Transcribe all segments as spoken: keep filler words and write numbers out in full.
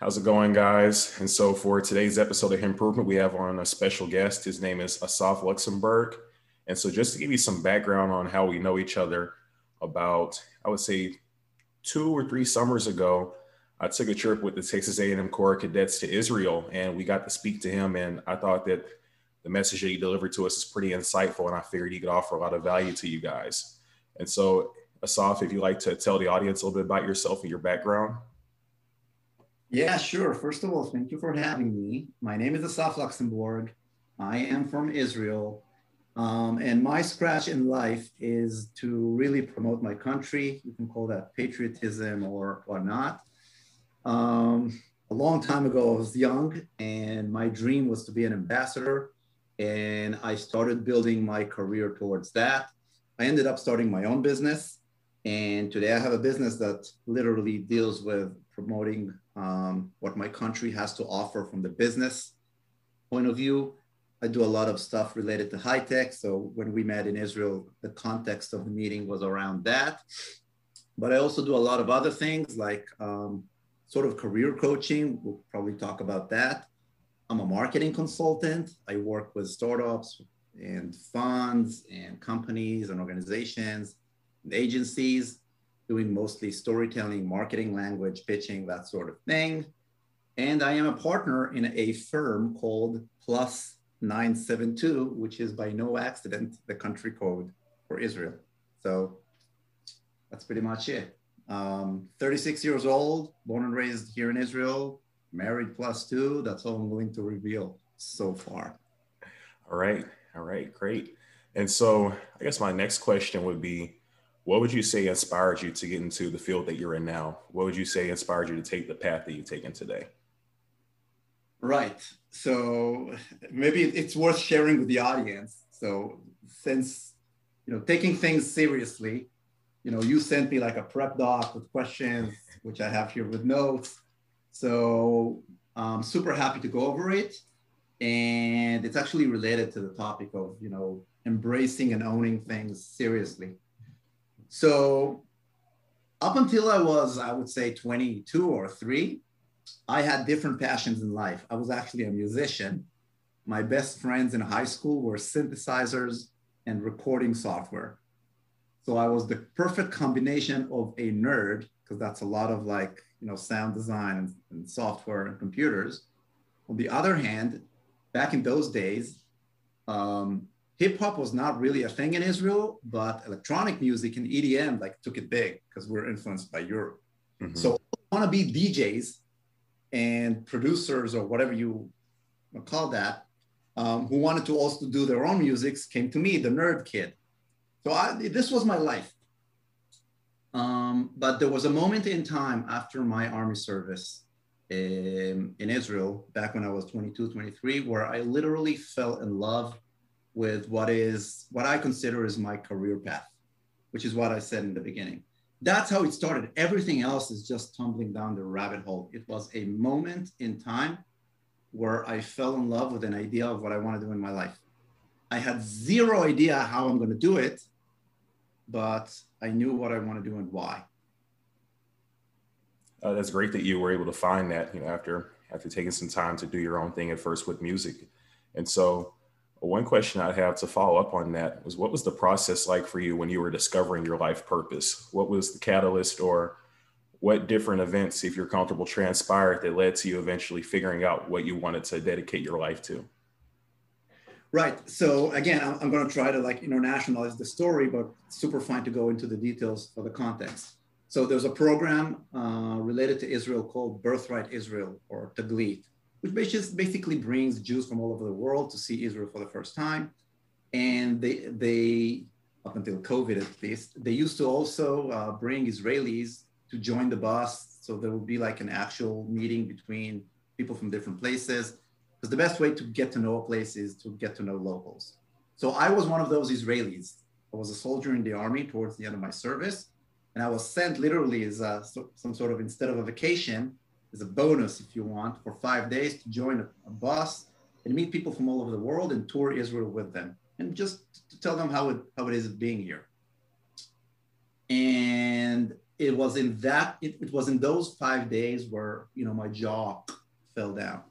How's it going, guys? And so for today's episode of Improvement, we have on a special guest. His name is Asaf Luxembourg. And so just to give you some background on how we know each other, about, I would say, two or three summers ago, I took a trip with the Texas A and M Corps cadets to Israel, and we got to speak to him. And I thought that the message that he delivered to us is pretty insightful, and I figured he could offer a lot of value to you guys. And so, Asaf, if you'd like to tell the audience a little bit about yourself and your background. Yeah, sure. First of all, thank you for having me. My name is Asaf Luxembourg. I am from Israel. Um, and my scratch in life is to really promote my country. You can call that patriotism or, or not. Um, a long time ago, I was young, and my dream was to be an ambassador. And I started building my career towards that. I ended up starting my own business. And today I have a business that literally deals with promoting um, what my country has to offer from the business point of view. I do a lot of stuff related to high tech. So when we met in Israel, the context of the meeting was around that. But I also do a lot of other things like um, sort of career coaching. We'll probably talk about that. I'm a marketing consultant. I work with startups and funds and companies and organizations and agencies, doing mostly storytelling, marketing, language, pitching, that sort of thing. And I am a partner in a firm called Plus nine seven two, which is by no accident the country code for Israel. So that's pretty much it. Um, thirty-six years old, born and raised here in Israel, married plus two. That's all I'm willing to reveal so far. All right. All right. Great. And so I guess my next question would be, what would you say inspired you to get into the field that you're in now? What would you say inspired you to take the path that you've taken today? Right. So maybe it's worth sharing with the audience. So since, you know, taking things seriously, you know, you sent me like a prep doc with questions, which I have here with notes. So I'm super happy to go over it. And it's actually related to the topic of, you know, embracing and owning things seriously. So up until I was, I would say twenty-two or three, I had different passions in life. I was actually a musician. My best friends in high school were synthesizers and recording software. So I was the perfect combination of a nerd, because that's a lot of like, you know, sound design and, and software and computers. On the other hand, back in those days, um, hip hop was not really a thing in Israel, but electronic music and E D M like took it big because we're influenced by Europe. Mm-hmm. So I want to be D Js and producers or whatever you call that, um, who wanted to also do their own music, came to me, the nerd kid. So I, this was my life. Um, but there was a moment in time after my army service in, in Israel, back when I was twenty-two, twenty-three, where I literally fell in love with what is, what I consider is my career path, which is what I said in the beginning. That's how it started. Everything else is just tumbling down the rabbit hole. It was a moment in time where I fell in love with an idea of what I want to do in my life. I had zero idea how I'm going to do it, but I knew what I want to do and why. Uh, that's great that you were able to find that, you know, after, after taking some time to do your own thing at first with music. And so one question I have to follow up on that was, what was the process like for you when you were discovering your life purpose? What was the catalyst, or what different events, if you're comfortable, transpired that led to you eventually figuring out what you wanted to dedicate your life to? Right. So again, I'm, I'm going to try to like internationalize the story, but super fine to go into the details for the context. So there's a program uh, related to Israel called Birthright Israel, or Taglit, which basically brings Jews from all over the world to see Israel for the first time. And they, they up until COVID at least, they used to also uh, bring Israelis to join the bus. So there would be like an actual meeting between people from different places, because the best way to get to know a place is to get to know locals. So I was one of those Israelis. I was a soldier in the army towards the end of my service. And I was sent literally as a, some sort of, instead of a vacation, as a bonus, if you want, for five days to join a, a bus and meet people from all over the world and tour Israel with them, and just to tell them how it, how it is being here. And it was in that, it, it was in those five days where, you know, my jaw fell down,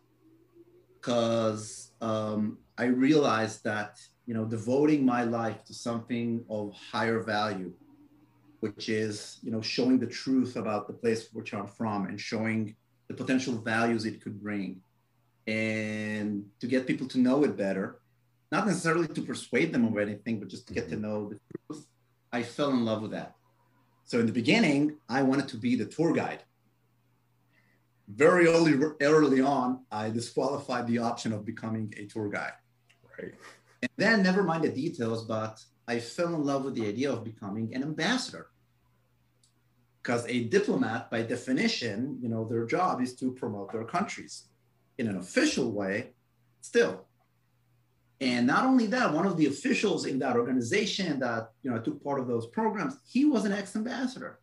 because um, I realized that, you know, devoting my life to something of higher value, which is, you know, showing the truth about the place which I'm from and showing the potential values it could bring, and to get people to know it better, not necessarily to persuade them of anything, but just to get to know the truth, I fell in love with that. So in the beginning, I wanted to be the tour guide. Very early, early on, I disqualified the option of becoming a tour guide. Right. And then, never mind the details, but I fell in love with the idea of becoming an ambassador. Because a diplomat, by definition, you know, their job is to promote their countries in an official way, still. And not only that, one of the officials in that organization that, you know, took part of those programs, he was an ex-ambassador.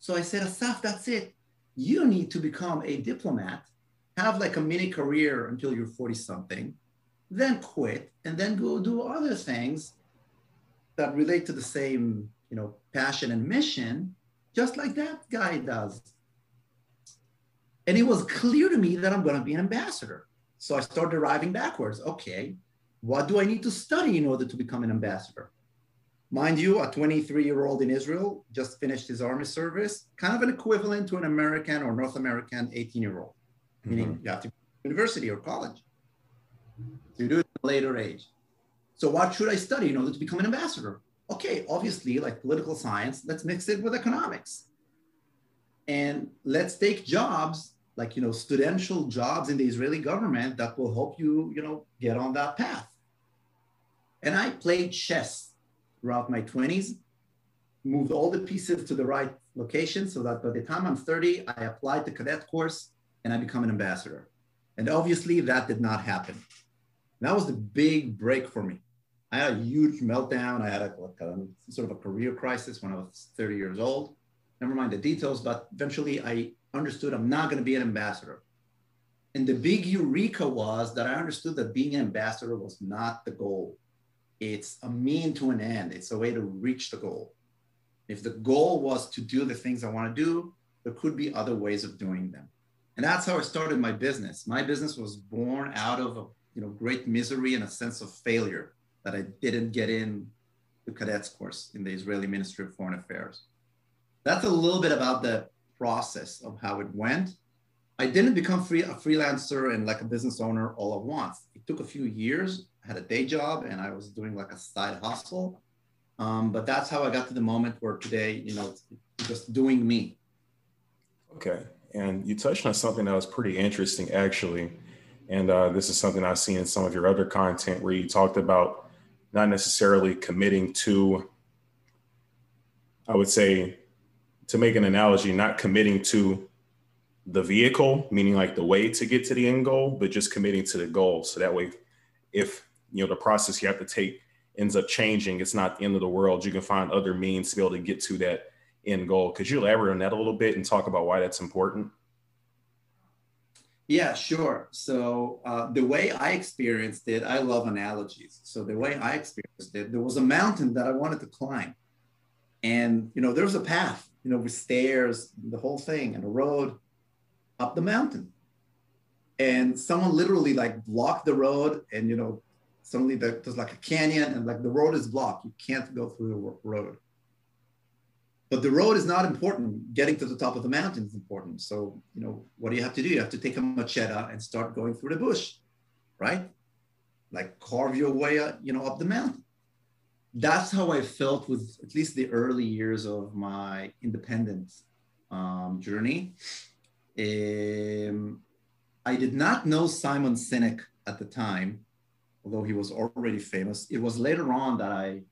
So I said, Asaf, that's it. You need to become a diplomat, have like a mini career until you're forty something, then quit, and then go do other things that relate to the same, you know, passion and mission, just like that guy does. And it was clear to me that I'm going to be an ambassador. So I started deriving backwards. Okay, what do I need to study in order to become an ambassador? Mind you, a twenty-three-year-old in Israel just finished his army service, kind of an equivalent to an American or North American eighteen-year-old, mm-hmm. meaning you have to go to university or college. So you do it at a later age. So what should I study in order to become an ambassador? Okay, obviously, like political science, let's mix it with economics. And let's take jobs, like, you know, studential jobs in the Israeli government that will help you, you know, get on that path. And I played chess throughout my twenties, moved all the pieces to the right location so that by the time I'm thirty, I applied the cadet course and I become an ambassador. And obviously that did not happen. And that was the big break for me. I had a huge meltdown. I had a, like a sort of a career crisis when I was thirty years old. Never mind the details, but eventually I understood I'm not going to be an ambassador. And the big eureka was that I understood that being an ambassador was not the goal. It's a mean to an end. It's a way to reach the goal. If the goal was to do the things I want to do, there could be other ways of doing them. And that's how I started my business. My business was born out of a, you know, great misery and a sense of failure that I didn't get in the cadets course in the Israeli Ministry of Foreign Affairs. That's a little bit about the process of how it went. I didn't become free, a freelancer and like a business owner all at once. It took a few years. I had a day job and I was doing like a side hustle. Um, but that's how I got to the moment where today, you know, it's just doing me. Okay. And you touched on something that was pretty interesting, actually. And uh, this is something I've seen in some of your other content where you talked about not necessarily committing to, I would say, to make an analogy, not committing to the vehicle, meaning like the way to get to the end goal, but just committing to the goal. So that way, if, you know, the process you have to take ends up changing, it's not the end of the world. You can find other means to be able to get to that end goal. Could you elaborate on that a little bit and talk about why that's important? Yeah, sure. So uh, the way I experienced it, I love analogies. So the way I experienced it, there was a mountain that I wanted to climb. And, you know, there's a path, you know, with stairs, the whole thing, and a road up the mountain. And someone literally like blocked the road, and, you know, suddenly there's like a canyon and like the road is blocked. You can't go through the road. But the road is not important. Getting to the top of the mountain is important. So, you know, what do you have to do? You have to take a machete and start going through the bush, right? Like carve your way, you know, up the mountain. That's how I felt with at least the early years of my independence um, journey. Um, I did not know Simon Sinek at the time, although he was already famous. It was later on that I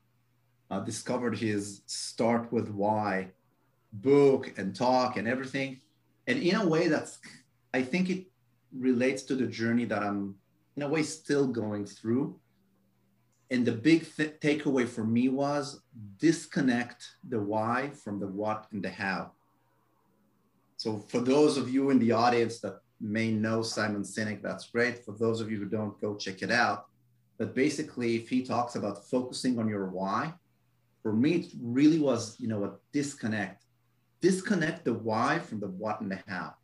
uh, discovered his Start With Why book and talk and everything. And in a way that's, I think it relates to the journey that I'm in a way still going through. And the big th- takeaway for me was disconnect the why from the what and the how. So for those of you in the audience that may know Simon Sinek, that's great. For those of you who don't, go check it out. But basically, if he talks about focusing on your why, for me, it really was, you know, a disconnect disconnect the why from the what and the how.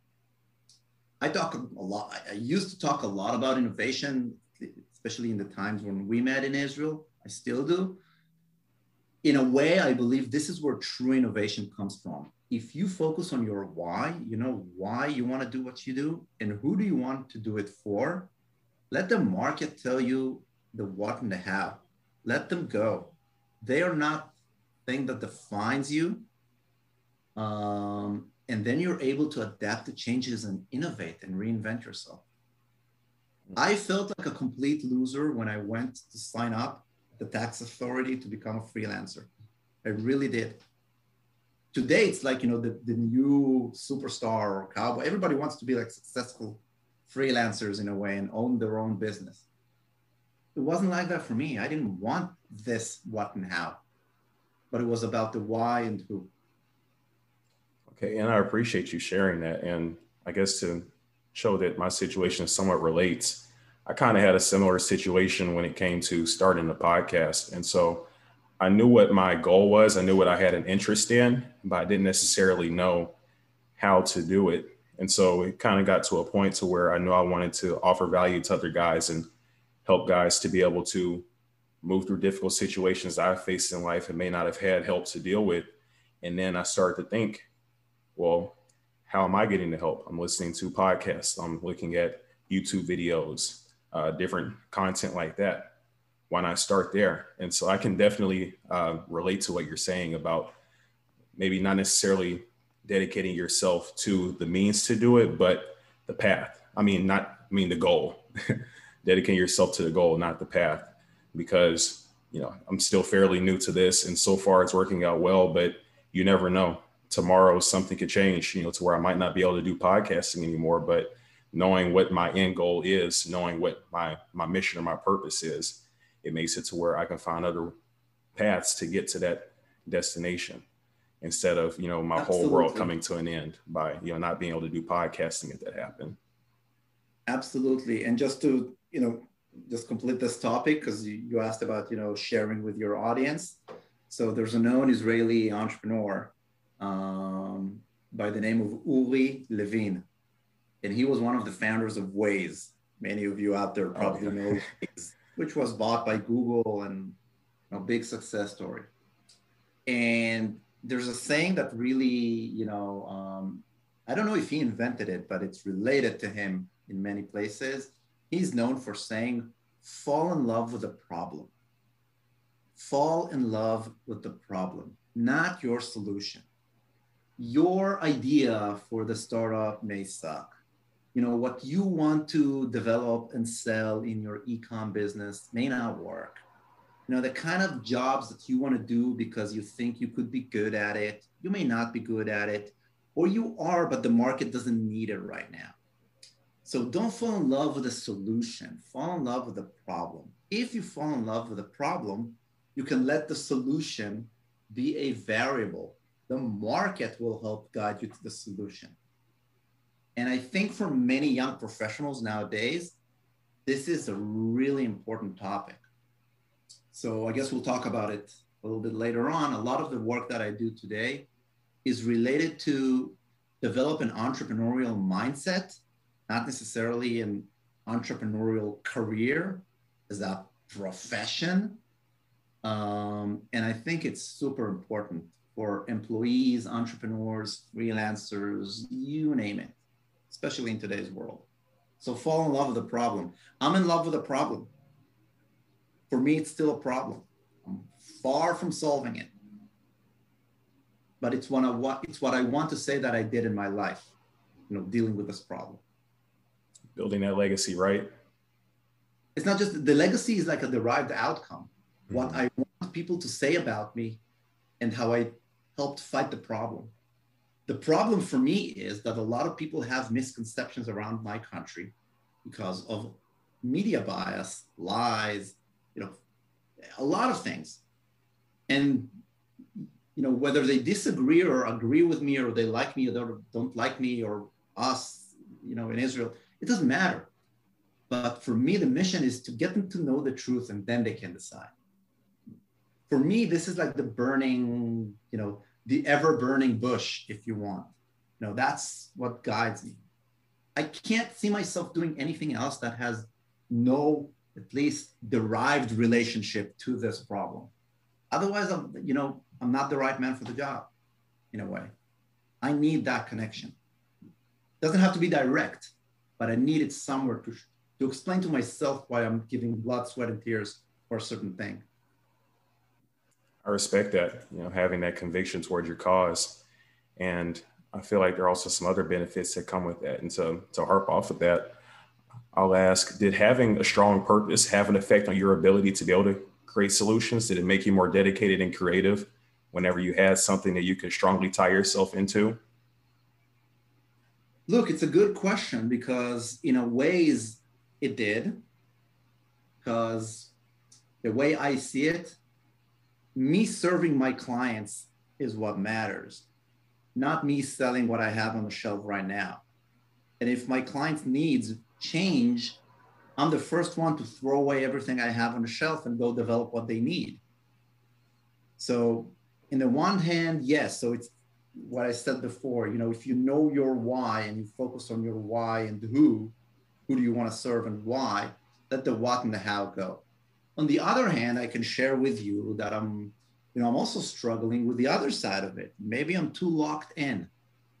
I talk a lot, I used to talk a lot about innovation, especially in the times when we met in Israel. I still do. In a way, I believe this is where true innovation comes from. If you focus on your why, you know why you want to do what you do and who do you want to do it for, let the market tell you the what and the how. Let them go. They are not the thing that defines you. Um, and then you're able to adapt to changes and innovate and reinvent yourself. I felt like a complete loser when I went to sign up at the tax authority to become a freelancer. I really did. Today, it's like, you know, the, the new superstar or cowboy. Everybody wants to be like successful freelancers in a way and own their own business. It wasn't like that for me. I didn't want this what and how, but it was about the why and who. Okay, and I appreciate you sharing that. And I guess to show that my situation somewhat relates, I kind of had a similar situation when it came to starting the podcast. And so I knew what my goal was. I knew what I had an interest in, but I didn't necessarily know how to do it. And so it kind of got to a point to where I knew I wanted to offer value to other guys and help guys to be able to move through difficult situations that I faced in life and may not have had help to deal with. And then I started to think, well, how am I getting the help? I'm listening to podcasts. I'm looking at YouTube videos, uh, different content like that. Why not start there? And so I can definitely uh, relate to what you're saying about maybe not necessarily dedicating yourself to the means to do it, but the path. I mean, not, I mean, the goal. Dedicating yourself to the goal, not the path, because, you know, I'm still fairly new to this. And so far it's working out well, but you never know. Tomorrow something could change, you know, to where I might not be able to do podcasting anymore, but knowing what my end goal is, knowing what my, my mission or my purpose is, it makes it to where I can find other paths to get to that destination instead of, you know, my Absolutely. Whole world coming to an end by, you know, not being able to do podcasting if that happened. Absolutely. And just to, you know, just complete this topic, because you, you asked about, you know, sharing with your audience. So there's a known Israeli entrepreneur um, by the name of Uri Levine. And he was one of the founders of Waze. Many of you out there probably okay. know Waze, which was bought by Google and a you know, big success story. And there's a saying that really, you know, um, I don't know if he invented it, but it's related to him in many places. He's known for saying, fall in love with the problem. Fall in love with the problem, not your solution. Your idea for the startup may suck. You know, what you want to develop and sell in your e-com business may not work. You know, the kind of jobs that you want to do because you think you could be good at it, you may not be good at it, or you are, but the market doesn't need it right now. So don't fall in love with a solution, fall in love with a problem. If you fall in love with a problem, you can let the solution be a variable. The market will help guide you to the solution. And I think for many young professionals nowadays, this is a really important topic. So I guess we'll talk about it a little bit later on. A lot of the work that I do today is related to develop an entrepreneurial mindset, not necessarily an entrepreneurial career as a profession. Um, and I think it's super important for employees, entrepreneurs, freelancers, you name it, especially in today's world. So fall in love with the problem. I'm in love with the problem. For me, it's still a problem. I'm far from solving it. But it's, one of what, it's what I want to say that I did in my life, you know, dealing with this problem. Building that legacy, right? It's not just, the legacy is like a derived outcome. Mm-hmm. What I want people to say about me and how I helped fight the problem. The problem for me is that a lot of people have misconceptions around my country because of media bias, lies, you know, a lot of things. And, you know, whether they disagree or agree with me or they like me or don't like me or us, you know, in Israel, it doesn't matter. But for me, the mission is to get them to know the truth and then they can decide. For me, this is like the burning, you know, the ever-burning bush, if you want. You know, that's what guides me. I can't see myself doing anything else that has no, at least, derived relationship to this problem. Otherwise, I'm, you know, I'm not the right man for the job, in a way. I need that connection. Doesn't have to be direct, but I need it somewhere to, to explain to myself why I'm giving blood, sweat, and tears for a certain thing. I respect that, you know, having that conviction towards your cause. And I feel like there are also some other benefits that come with that. And so to harp off of that, I'll ask, did having a strong purpose have an effect on your ability to be able to create solutions? Did it make you more dedicated and creative whenever you had something that you could strongly tie yourself into? Look, it's a good question, because in a ways it did, because the way I see it, me serving my clients is what matters, not me selling what I have on the shelf right now. And if my clients' needs change, I'm the first one to throw away everything I have on the shelf and go develop what they need. So in the one hand, yes, so it's what I said before, you know, if you know your why and you focus on your why and who, who do you want to serve and why, let the what and the how go. On the other hand, I can share with you that I'm, you know, I'm also struggling with the other side of it. Maybe I'm too locked in.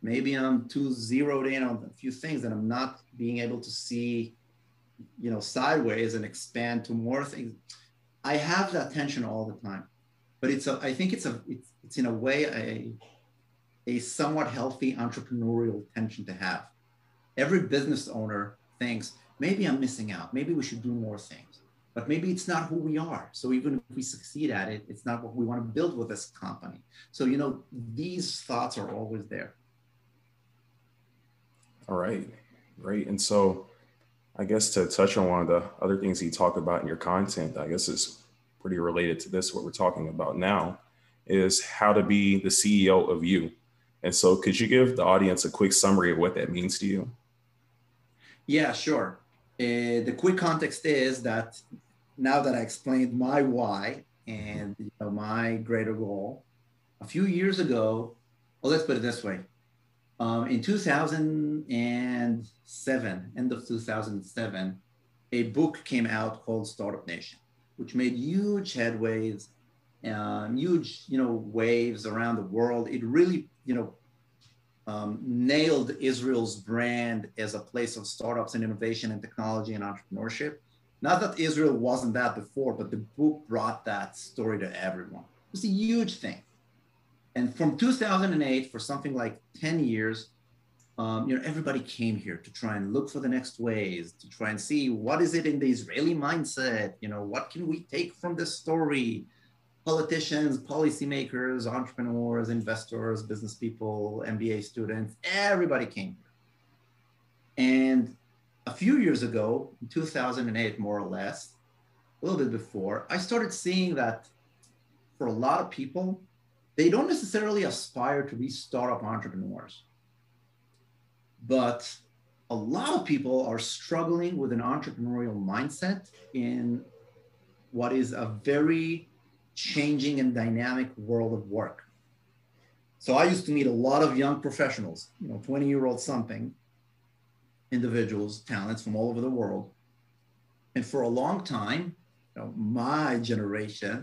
Maybe I'm too zeroed in on a few things and I'm not being able to see, you know, sideways and expand to more things. I have that tension all the time, but it's a, I think it's a, it's, it's in a way a, a somewhat healthy entrepreneurial tension to have. Every business owner thinks, maybe I'm missing out. Maybe we should do more things. But maybe it's not who we are. So even if we succeed at it, it's not what we want to build with this company. So, you know, these thoughts are always there. All right, great. And so I guess to touch on one of the other things you talk about in your content, I guess is pretty related to this, what we're talking about now, is how to be the C E O of you. And so could you give the audience a quick summary of what that means to you? Yeah, sure. Uh, the quick context is that now that I explained my why and, you know, my greater goal, a few years ago, well, let's put it this way. Um, in two thousand seven, end of two thousand seven, a book came out called Startup Nation, which made huge headways, um, huge, you know, waves around the world. It really, you know, Um, nailed Israel's brand as a place of startups and innovation and technology and entrepreneurship. Not that Israel wasn't that before, but the book brought that story to everyone. It was a huge thing. And from two thousand eight, for something like ten years, um, you know, everybody came here to try and look for the next ways, to try and see what is it in the Israeli mindset, you know, what can we take from this story? Politicians, policymakers, entrepreneurs, investors, business people, M B A students, everybody came here. And a few years ago, in two thousand eight, more or less, a little bit before, I started seeing that for a lot of people, they don't necessarily aspire to be startup entrepreneurs. But a lot of people are struggling with an entrepreneurial mindset in what is a very changing and dynamic world of work. So I used to meet a lot of young professionals, you know, twenty year old something, individuals, talents from all over the world. And for a long time, you know, my generation,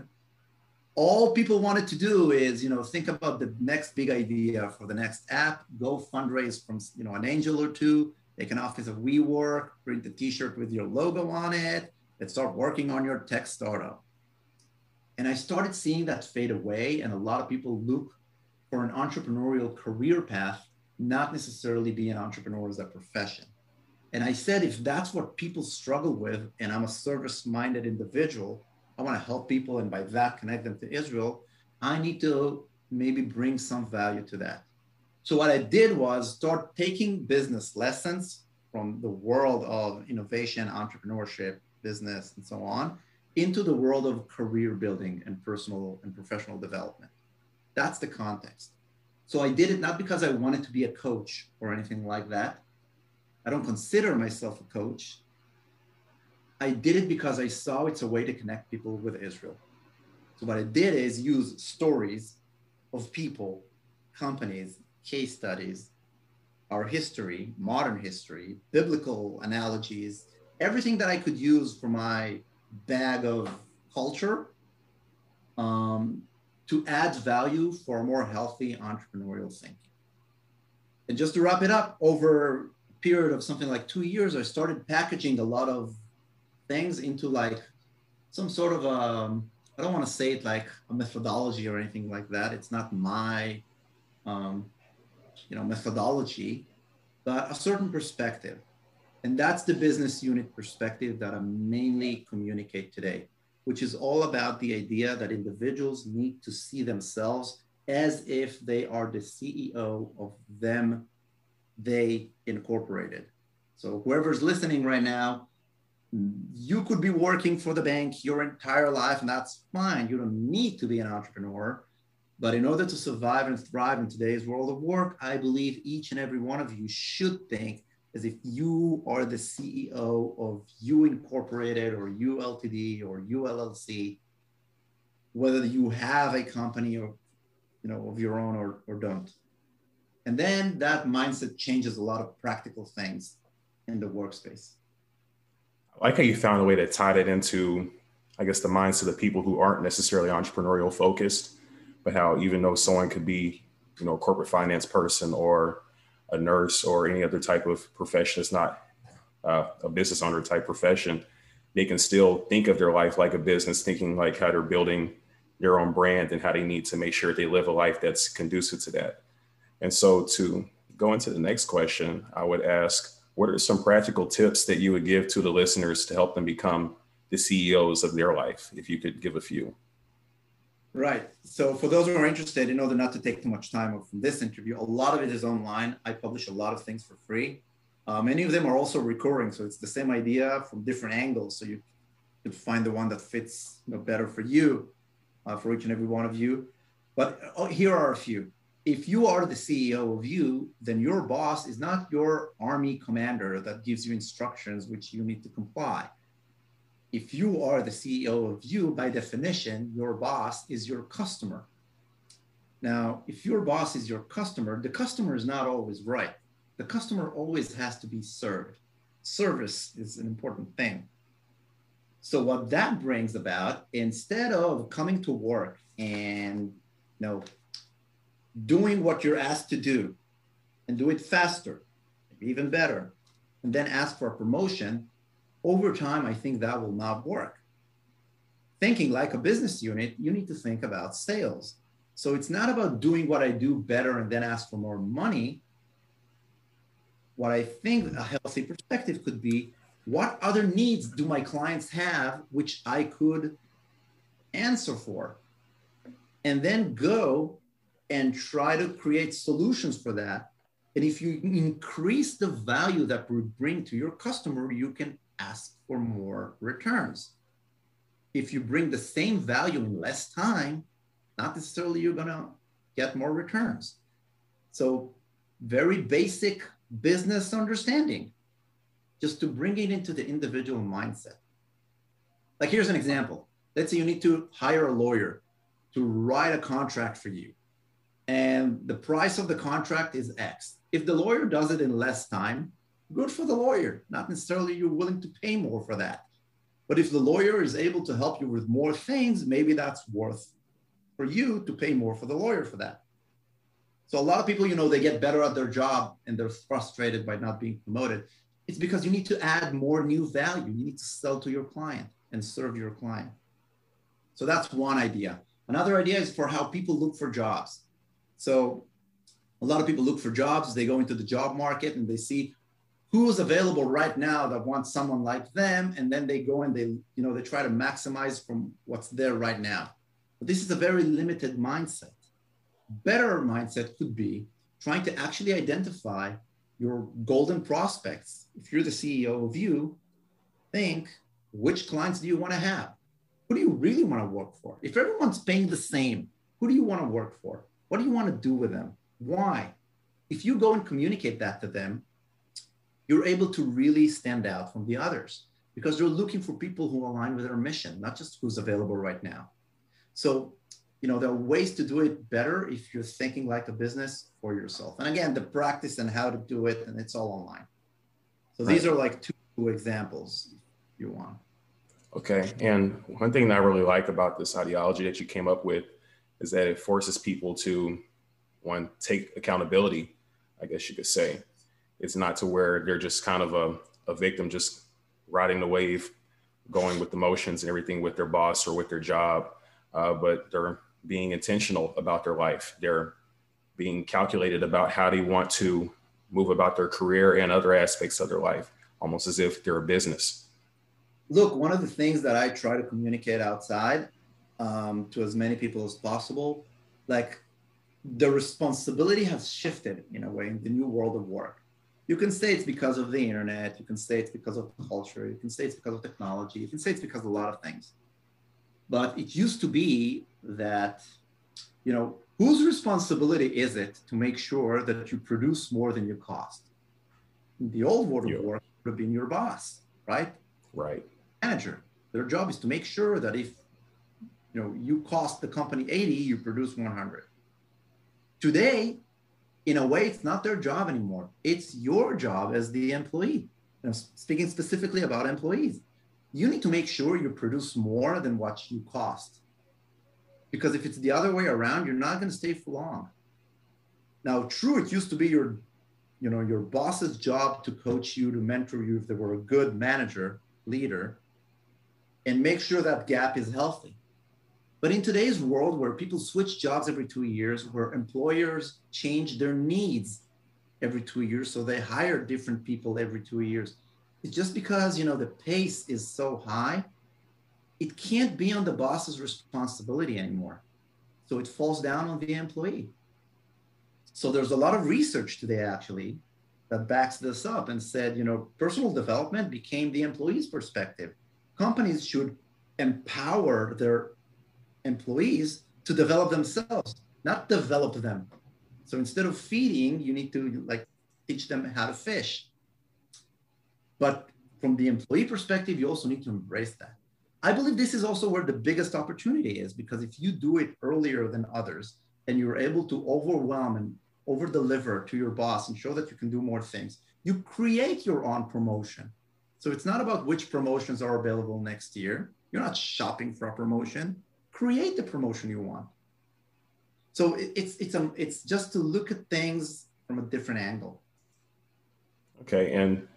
all people wanted to do is, you know, think about the next big idea for the next app, go fundraise from, you know, an angel or two, take an office of WeWork, print the t-shirt with your logo on it, and start working on your tech startup. And I started seeing that fade away, and a lot of people look for an entrepreneurial career path, not necessarily be an entrepreneur as a profession. And I said, if that's what people struggle with, and I'm a service-minded individual, I want to help people and by that connect them to Israel, I need to maybe bring some value to that. So what I did was start taking business lessons from the world of innovation, entrepreneurship, business, and so on, into the world of career building and personal and professional development. That's the context. So I did it not because I wanted to be a coach or anything like that. I don't consider myself a coach. I did it because I saw it's a way to connect people with Israel. So what I did is use stories of people companies, case studies, our history, modern history, biblical analogies, everything that I could use for my bag of culture um, to add value for a more healthy entrepreneurial thinking. And just to wrap it up, over a period of something like two years, I started packaging a lot of things into like some sort of, um, I don't want to say it like a methodology or anything like that. It's not my, um, you know, methodology, but a certain perspective. And that's the business unit perspective that I mainly communicate today, which is all about the idea that individuals need to see themselves as if they are the C E O of them, they incorporated. So whoever's listening right now, you could be working for the bank your entire life, and that's fine. You don't need to be an entrepreneur. But in order to survive and thrive in today's world of work, I believe each and every one of you should think as if you are the C E O of You Incorporated or You Limited or You L L C, whether you have a company or, you know, of your own or, or don't. And then that mindset changes a lot of practical things in the workspace. I like how you found a way to tie that into, I guess, the mindset of people who aren't necessarily entrepreneurial focused, but how even though someone could be, you know, a corporate finance person or a nurse or any other type of profession, it's not uh, a business owner type profession, they can still think of their life like a business, thinking like how they're building their own brand and how they need to make sure they live a life that's conducive to that. And so to go into the next question, I would ask, what are some practical tips that you would give to the listeners to help them become the C E Os of their life, if you could give a few? Right. So for those who are interested, in order not to take too much time from this interview, a lot of it is online. I publish a lot of things for free. Uh, many of them are also recurring. So it's the same idea from different angles. So you can find the one that fits, you know, better for you, uh, for each and every one of you. But uh, here are a few. If you are the C E O of you, then your boss is not your army commander that gives you instructions which you need to comply. If you are the C E O of you, by definition, your boss is your customer. Now, if your boss is your customer, the customer is not always right. The customer always has to be served. Service is an important thing. So what that brings about, instead of coming to work and, you know, doing what you're asked to do and do it faster, even better, and then ask for a promotion, over time, I think that will not work. Thinking like a business unit, you need to think about sales. So it's not about doing what I do better and then ask for more money. What I think a healthy perspective could be, what other needs do my clients have which I could answer for? And then go and try to create solutions for that. And if you increase the value that we bring to your customer, you can ask for more returns. If you bring the same value in less time, not necessarily you're gonna get more returns. So very basic business understanding, just to bring it into the individual mindset. Like here's an example. Let's say you need to hire a lawyer to write a contract for you. And the price of the contract is X. If the lawyer does it in less time, good for the lawyer. Not necessarily you're willing to pay more for that. But if the lawyer is able to help you with more things, maybe that's worth for you to pay more for the lawyer for that. So a lot of people, you know, they get better at their job and they're frustrated by not being promoted. It's because you need to add more new value. You need to sell to your client and serve your client. So that's one idea. Another idea is for how people look for jobs. So a lot of people look for jobs. They go into the job market and they see who's available right now that wants someone like them. And then they go and they, you know, they try to maximize from what's there right now. But this is a very limited mindset. Better mindset could be trying to actually identify your golden prospects. If you're the C E O of you, think, which clients do you want to have? Who do you really want to work for? If everyone's paying the same, who do you want to work for? What do you want to do with them? Why? If you go and communicate that to them, you're able to really stand out from the others because you're looking for people who align with their mission, not just who's available right now. So you know, there are ways to do it better if you're thinking like a business for yourself. And again, the practice and how to do it, and it's all online. So these are like two examples if you want. Okay. And one thing that I really like about this ideology that you came up with is that it forces people to, one, take accountability, I guess you could say. It's not to where they're just kind of a, a victim, just riding the wave, going with the motions and everything with their boss or with their job, uh, but they're being intentional about their life. They're being calculated about how they want to move about their career and other aspects of their life, almost as if they're a business. Look, one of the things that I try to communicate outside um, to as many people as possible, like the responsibility has shifted in a way in the new world of work. You can say it's because of the internet, you can say it's because of culture, you can say it's because of technology, you can say it's because of a lot of things. But it used to be that, you know, whose responsibility is it to make sure that you produce more than you cost? In the old world of yeah. work, it would have been your boss, right? Right. Manager. Their job is to make sure that if, you know, you cost the company eighty, you produce one hundred. Today, in a way, it's not their job anymore. It's your job as the employee. And I'm speaking specifically about employees. You need to make sure you produce more than what you cost. Because if it's the other way around, you're not going to stay for long. Now, true, it used to be your, you know, your boss's job to coach you, to mentor you if they were a good manager, leader, and make sure that gap is healthy. But in today's world where people switch jobs every two years, where employers change their needs every two years, so they hire different people every two years. It's just because, you know, the pace is so high, it can't be on the boss's responsibility anymore. So it falls down on the employee. So there's a lot of research today actually that backs this up and said, you know, personal development became the employee's perspective. Companies should empower their employees to develop themselves, not develop them. So instead of feeding, you need to like teach them how to fish. But from the employee perspective, you also need to embrace that. I believe this is also where the biggest opportunity is, because if you do it earlier than others and you're able to overwhelm and over deliver to your boss and show that you can do more things, you create your own promotion. So it's not about which promotions are available next year. You're not shopping for a promotion. Create the promotion you want. So it's it's um it's just to look at things from a different angle. Okay, and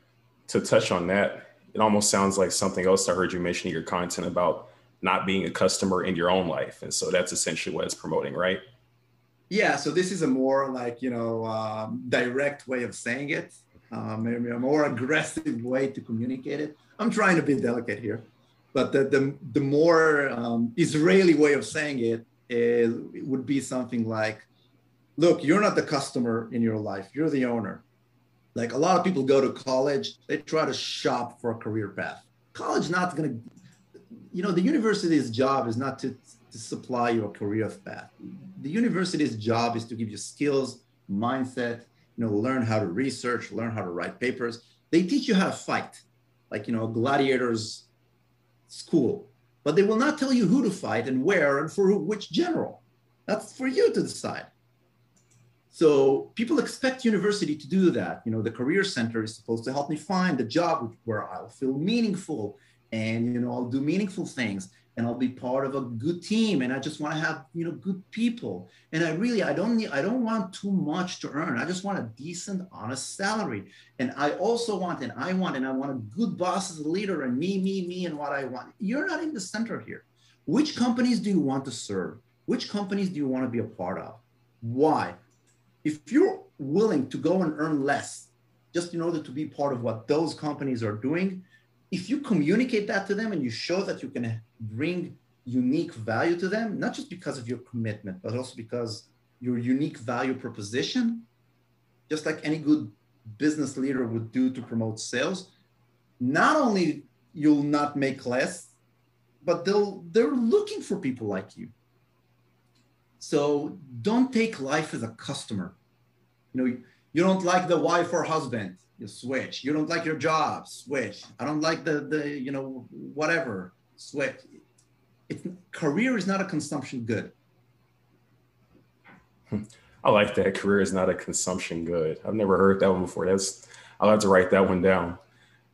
to touch on that, it almost sounds like something else I heard you mention in your content about not being a customer in your own life, and so that's essentially what it's promoting, right? Yeah. So this is a more like you know um, direct way of saying it, um, maybe a more aggressive way to communicate it. I'm trying to be delicate here. But the, the, the more um, Israeli way of saying it, is, it would be something like, look, you're not the customer in your life. You're the owner. Like a lot of people go to college. They try to shop for a career path. College not going to, you know, the university's job is not to, to supply you a career path. The university's job is to give you skills, mindset, you know, learn how to research, learn how to write papers. They teach you how to fight. Like, you know, gladiators school, but they will not tell you who to fight and where and for who, which general. That's for you to decide. So people expect university to do that. You know, the career center is supposed to help me find a job where I'll feel meaningful and, you know, I'll do meaningful things and I'll be part of a good team. And I just want to have, you know, good people. And I really, I don't need, I don't want too much to earn. I just want a decent, honest salary. And I also want, and I want, and I want a good boss as a leader and me, me, me, and what I want. You're not in the center here. Which companies do you want to serve? Which companies do you want to be a part of? Why? If you're willing to go and earn less, just in order to be part of what those companies are doing, if you communicate that to them and you show that you can bring unique value to them, not just because of your commitment, but also because your unique value proposition, just like any good business leader would do to promote sales, not only you'll not make less, but they'll, they're looking for people like you. So don't take life as a customer. You know, you don't like the wife or husband. You switch. You don't like your job, switch. I don't like the, the you know, whatever, switch. It's, career is not a consumption good. I like that. Career is not a consumption good. I've never heard that one before. That's, I'll have to write that one down.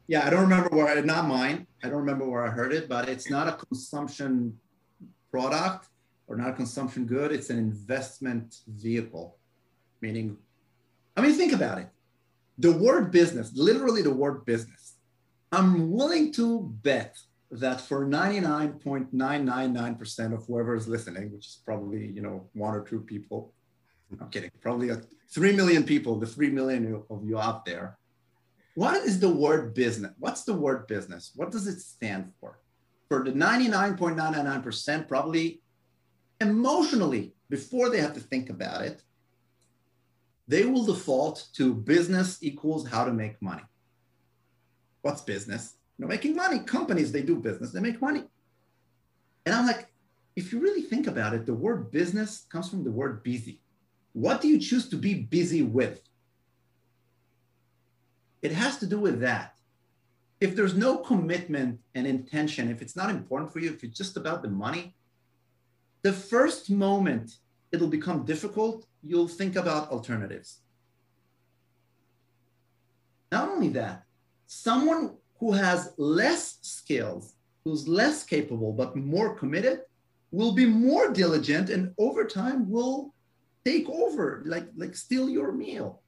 Yeah, I don't remember where, not mine. I don't remember where I heard it, but it's not a consumption product or not a consumption good. It's an investment vehicle. Meaning, I mean, think about it. The word business, literally the word business. I'm willing to bet that for ninety-nine point nine nine nine percent of whoever is listening, which is probably, you know, one or two people, I'm kidding, probably like three million people, the three million of you out there. What is the word business? What's the word business? What does it stand for? For the ninety-nine point nine nine nine percent, probably emotionally, before they have to think about it, they will default to business equals how to make money. What's business? You know, making money. Companies, they do business, they make money. And I'm like, if you really think about it, the word business comes from the word busy. What do you choose to be busy with? It has to do with that. If there's no commitment and intention, if it's not important for you, if it's just about the money, the first moment it'll become difficult, you'll think about alternatives. Not only that, someone who has less skills, who's less capable, but more committed, will be more diligent and over time will take over, like, like steal your meal.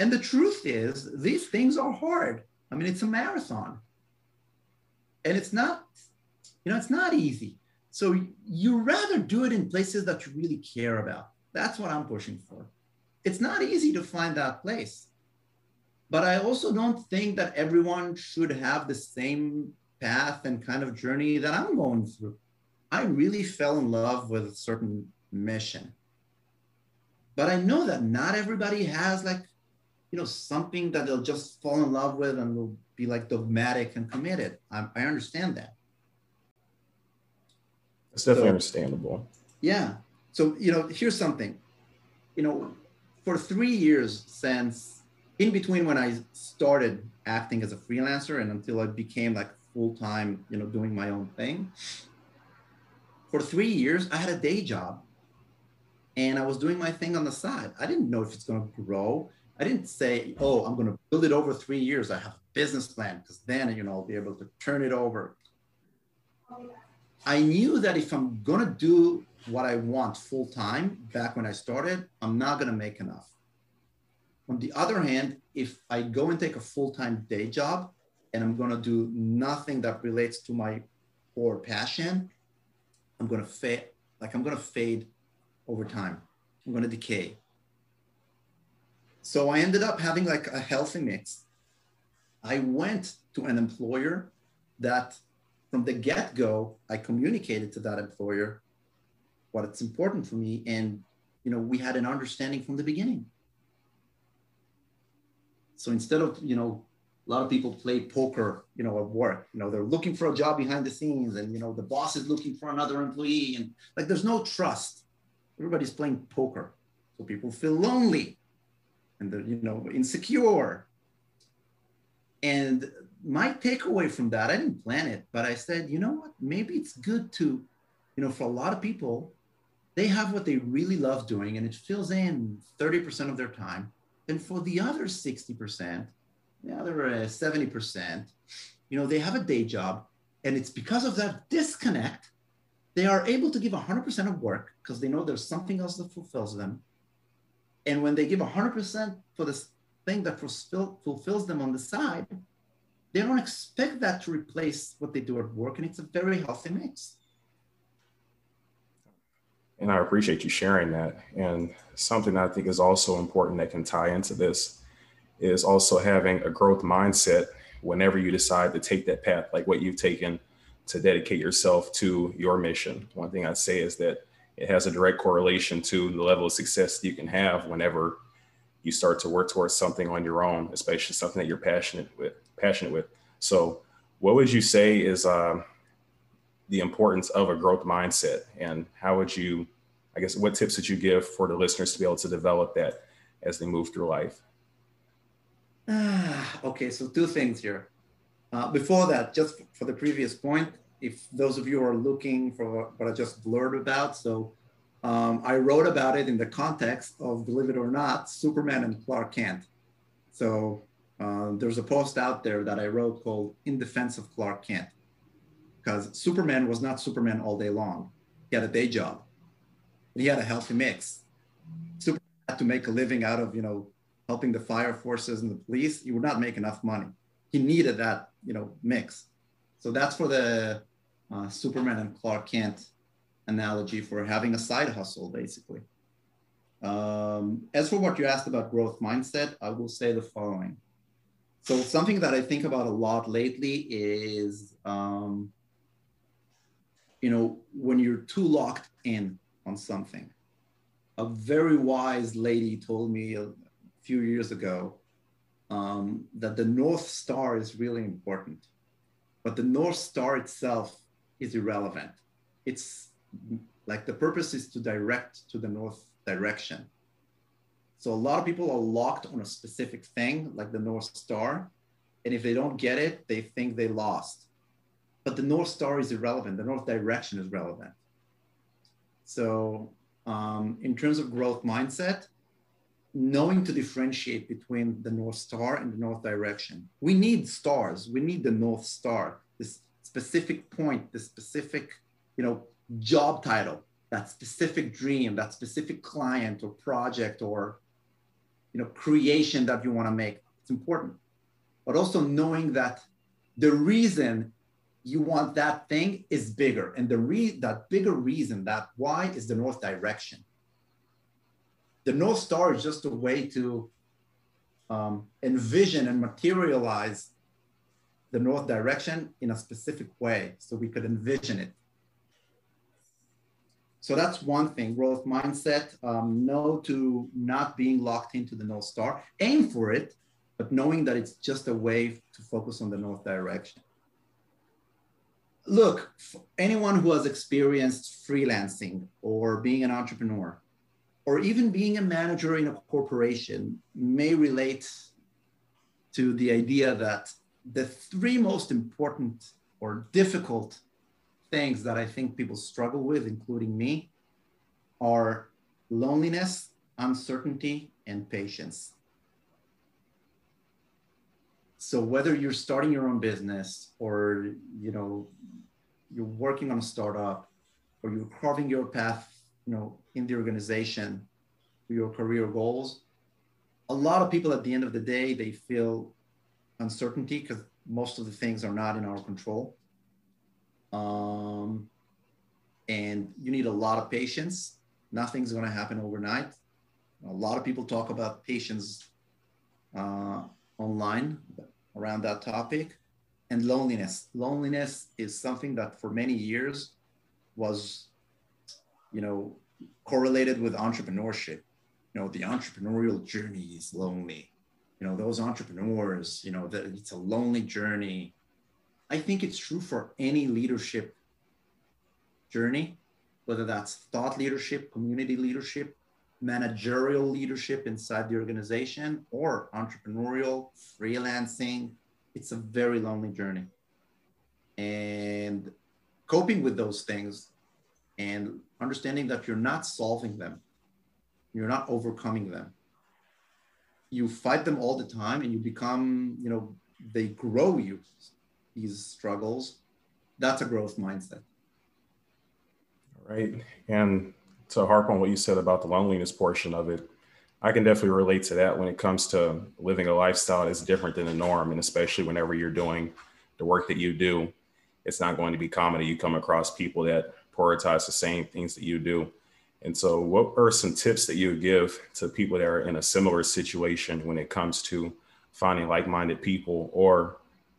And the truth is, these things are hard. I mean, it's a marathon. And it's not, you know, it's not easy. So you rather do it in places that you really care about. That's what I'm pushing for. It's not easy to find that place. But I also don't think that everyone should have the same path and kind of journey that I'm going through. I really fell in love with a certain mission. But I know that not everybody has like, you know, something that they'll just fall in love with and will be like dogmatic and committed. I, I understand that. That's definitely so, understandable. Yeah. So, you know, here's something, you know, for three years since in between when I started acting as a freelancer and until I became like full-time, you know, doing my own thing, for three years, I had a day job and I was doing my thing on the side. I didn't know if it's going to grow. I didn't say, oh, I'm going to build it over three years. I have a business plan because then, you know, I'll be able to turn it over. I knew that if I'm going to do what I want full time back when I started, I'm not going to make enough. On the other hand, if I go and take a full-time day job and I'm going to do nothing that relates to my core passion, I'm going to fade, like I'm going to fade over time. I'm going to decay. So I ended up having like a healthy mix. I went to an employer that from the get-go, I communicated to that employer what it's important for me. And, you know, we had an understanding from the beginning. So instead of, you know, a lot of people play poker, you know, at work, you know, they're looking for a job behind the scenes and, you know, the boss is looking for another employee and like, there's no trust. Everybody's playing poker. So people feel lonely and they're, you know, insecure. And my takeaway from that, I didn't plan it, but I said, you know what, maybe it's good to, you know, for a lot of people, they have what they really love doing and it fills in thirty percent of their time. And for the other sixty percent, the other uh, seventy percent, you know, they have a day job and it's because of that disconnect, they are able to give one hundred percent of work because they know there's something else that fulfills them. And when they give one hundred percent for this thing that fulfill, fulfills them on the side, they don't expect that to replace what they do at work. And it's a very healthy mix. And I appreciate you sharing that. And something I think is also important that can tie into this is also having a growth mindset whenever you decide to take that path, like what you've taken to dedicate yourself to your mission. One thing I'd say is that it has a direct correlation to the level of success that you can have whenever you start to work towards something on your own, especially something that you're passionate with. Passionate with. So what would you say is uh, the importance of a growth mindset? And how would you, I guess, what tips would you give for the listeners to be able to develop that as they move through life? Ah, okay, so two things here. Uh, before that, just for the previous point, if those of you are looking for what I just blurred about, so Um, I wrote about it in the context of, believe it or not, Superman and Clark Kent. So uh, there's a post out there that I wrote called In Defense of Clark Kent, because Superman was not Superman all day long. He had a day job, but he had a healthy mix. Superman had to make a living out of, you know, helping the fire forces and the police. He would not make enough money. He needed that, you know, mix. So that's for the uh, Superman and Clark Kent analogy for having a side hustle, basically. Um, as for what you asked about growth mindset, I will say the following. So something that I think about a lot lately is, um, you know, when you're too locked in on something. A very wise lady told me a few years ago um, that the North Star is really important, but the North Star itself is irrelevant. It's like the purpose is to direct to the north direction. So a lot of people are locked on a specific thing, like the North Star. And if they don't get it, they think they lost. But the North Star is irrelevant. The North direction is relevant. So um, in terms of growth mindset, knowing to differentiate between the North Star and the North direction. We need stars. We need the North Star, this specific point, this specific, you know, job title, that specific dream, that specific client or project or, you know, creation that you want to make. It's important. But also knowing that the reason you want that thing is bigger. And the re that bigger reason, that why, is the North direction. The North Star is just a way to um, envision and materialize the North direction in a specific way so we could envision it. So that's one thing, growth mindset, um, no to not being locked into the North Star, aim for it, but knowing that it's just a way to focus on the North direction. Look, anyone who has experienced freelancing or being an entrepreneur, or even being a manager in a corporation, may relate to the idea that the three most important or difficult things that I think people struggle with, including me, are loneliness, uncertainty, and patience. So whether you're starting your own business or, you know, you're working on a startup or you're carving your path, you know, in the organization for your career goals, a lot of people at the end of the day, they feel uncertainty because most of the things are not in our control. Um, and you need a lot of patience. Nothing's going to happen overnight. A lot of people talk about patience uh, online around that topic. And loneliness. Loneliness is something that for many years was, you know, correlated with entrepreneurship. You know, the entrepreneurial journey is lonely. You know, those entrepreneurs, you know, the, it's a lonely journey. I think it's true for any leadership journey, whether that's thought leadership, community leadership, managerial leadership inside the organization, or entrepreneurial, freelancing. It's a very lonely journey. And coping with those things and understanding that you're not solving them, you're not overcoming them. You fight them all the time and you become, you know, they grow you. These struggles, that's a growth mindset. All right. And to harp on what you said about the loneliness portion of it, I can definitely relate to that when it comes to living a lifestyle that's different than the norm. And especially whenever you're doing the work that you do, it's not going to be common that you come across people that prioritize the same things that you do. And so what are some tips that you would give to people that are in a similar situation when it comes to finding like-minded people or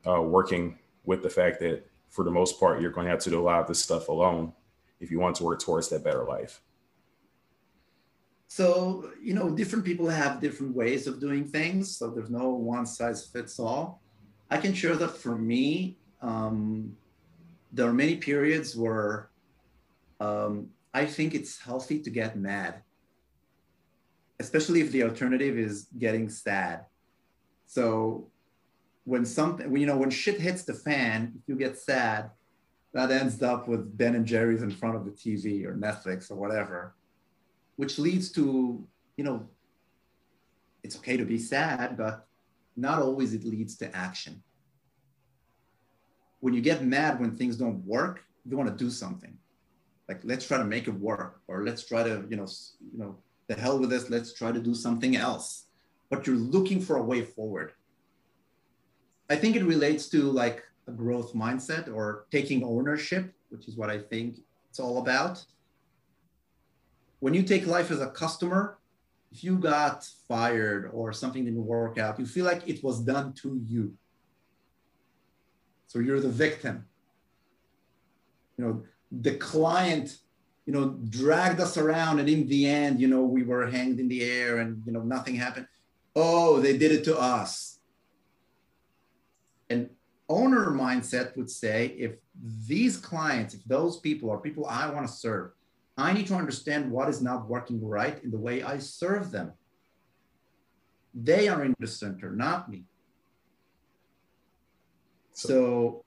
uh, working with the fact that for the most part, you're going to have to do a lot of this stuff alone if you want to work towards that better life? So, you know, different people have different ways of doing things. So there's no one size fits all. I can share that for me, um, there are many periods where um, I think it's healthy to get mad, especially if the alternative is getting sad. So when something, you know, when shit hits the fan, if you get sad, that ends up with Ben and Jerry's in front of the T V or Netflix or whatever. which leads to, you know, it's okay to be sad, but not always it leads to action. When you get mad when things don't work, you want to do something. Like, let's try to make it work, or let's try to, you know, you know, the hell with this, let's try to do something else. But you're looking for a way forward. I think it relates to like a growth mindset or taking ownership, which is what I think it's all about. When you take life as a customer, if you got fired or something didn't work out, you feel like it was done to you. So you're the victim. You know, the client, you know, dragged us around, and in the end, you know, we were hanged in the air, and, you know, nothing happened. Oh, they did it to us. An owner mindset would say, if these clients, if those people are people I want to serve, I need to understand what is not working right in the way I serve them. They are in the center, not me. So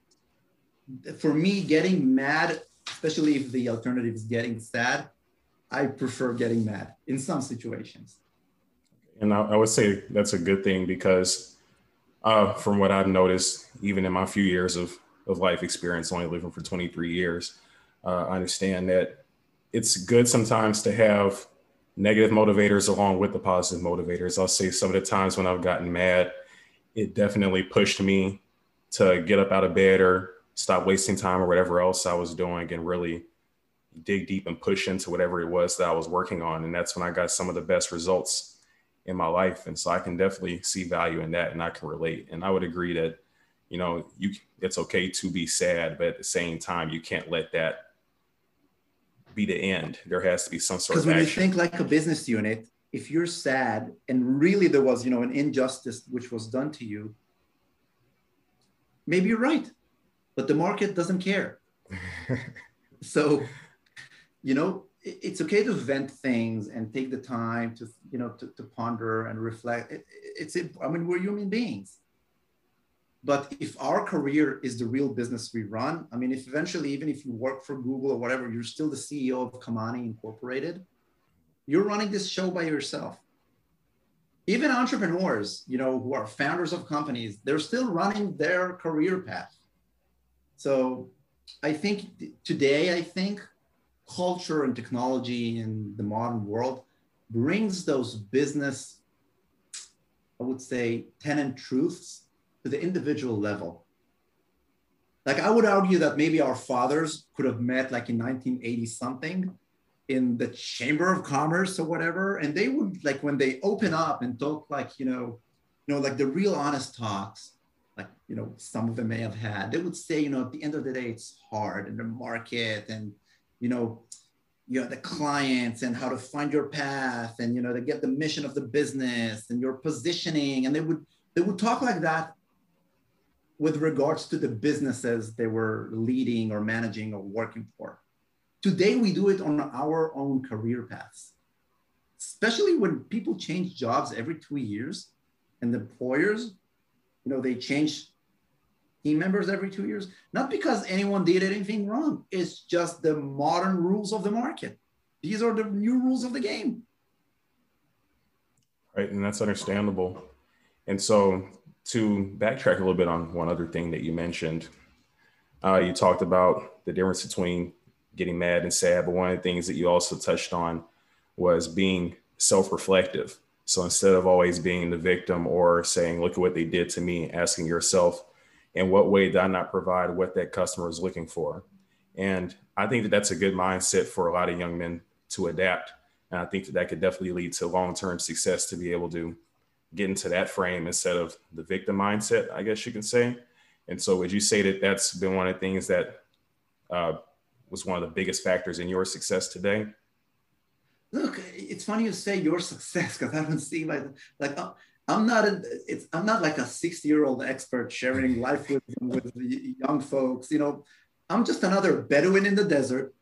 for me, getting mad, especially if the alternative is getting sad, I prefer getting mad in some situations. And I, I would say that's a good thing, because uh, from what I've noticed, even in my few years of, of life experience, only living for twenty-three years, uh, I understand that it's good sometimes to have negative motivators along with the positive motivators. I'll say some of the times when I've gotten mad, it definitely pushed me to get up out of bed or stop wasting time or whatever else I was doing and really dig deep and push into whatever it was that I was working on. And that's when I got some of the best results in my life. And so I can definitely see value in that, and I can relate. And I would agree that, you know, you, it's okay to be sad, but at the same time, you can't let that be the end. There has to be some sort of action. Because when you think like a business unit, if you're sad and really there was, you know, an injustice which was done to you, maybe you're right, but the market doesn't care. So, you know, it's okay to vent things and take the time to, you know, to, to ponder and reflect. It, it's, it, I mean, we're human beings. But if our career is the real business we run, I mean, if eventually, even if you work for Google or whatever, you're still the C E O of Kamani Incorporated, you're running this show by yourself. Even entrepreneurs, you know, who are founders of companies, they're still running their career path. So I think today, I think culture and technology in the modern world brings those business, I would say, tenant truths to the individual level. Like, I would argue that maybe our fathers could have met like in nineteen eighty something, in the Chamber of Commerce or whatever. And they would, like, when they open up and talk, like, you know, you know, like the real honest talks, like, you know, some of them may have had, they would say, you know, at the end of the day, it's hard, and the market, and, you know, you know, the clients, and how to find your path, and, you know, to get the mission of the business and your positioning. And they would, they would talk like that with regards to the businesses they were leading or managing or working for. Today, we do it on our own career paths, especially when people change jobs every two years and the employers, you know, they change team members every two years, not because anyone did anything wrong. It's just the modern rules of the market. These are the new rules of the game. Right, and that's understandable. And so to backtrack a little bit on one other thing that you mentioned, uh, you talked about the difference between getting mad and sad, but one of the things that you also touched on was being self-reflective. So instead of always being the victim or saying, look at what they did to me, asking yourself, in what way did I not provide what that customer is looking for? And I think that that's a good mindset for a lot of young men to adapt. And I think that that could definitely lead to long-term success, to be able to get into that frame instead of the victim mindset, I guess you can say. And so would you say that that's been one of the things that uh, was one of the biggest factors in your success today? Look, it's funny you say your success, because I don't see my, like, uh, I'm not, a, it's, I'm not like a sixty year old expert sharing life with, with young folks, you know, I'm just another Bedouin in the desert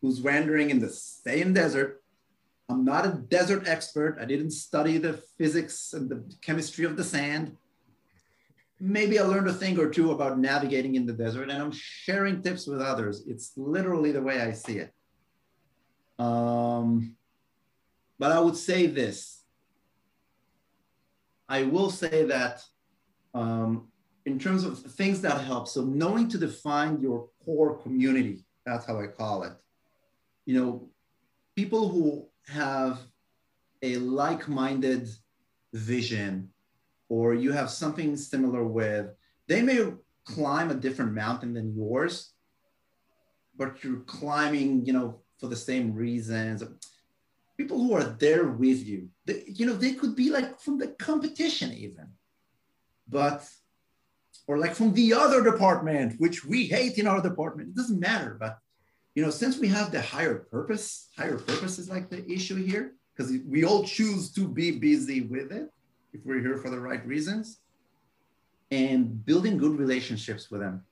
who's wandering in the same desert. I'm not a desert expert. I didn't study the physics and the chemistry of the sand. Maybe I learned a thing or two about navigating in the desert, and I'm sharing tips with others. It's literally the way I see it. Um, But I would say this. I will say that um, in terms of things that help, so knowing to define your core community, that's how I call it. You know, people who have a like-minded vision, or you have something similar with, they may climb a different mountain than yours, but you're climbing, you know, for the same reasons. People who are there with you, they, you know, they could be like from the competition even, but, or like from the other department, which we hate in our department. It doesn't matter, but, you know, since we have the higher purpose, higher purpose is like the issue here, because we all choose to be busy with it if we're here for the right reasons, and building good relationships with them.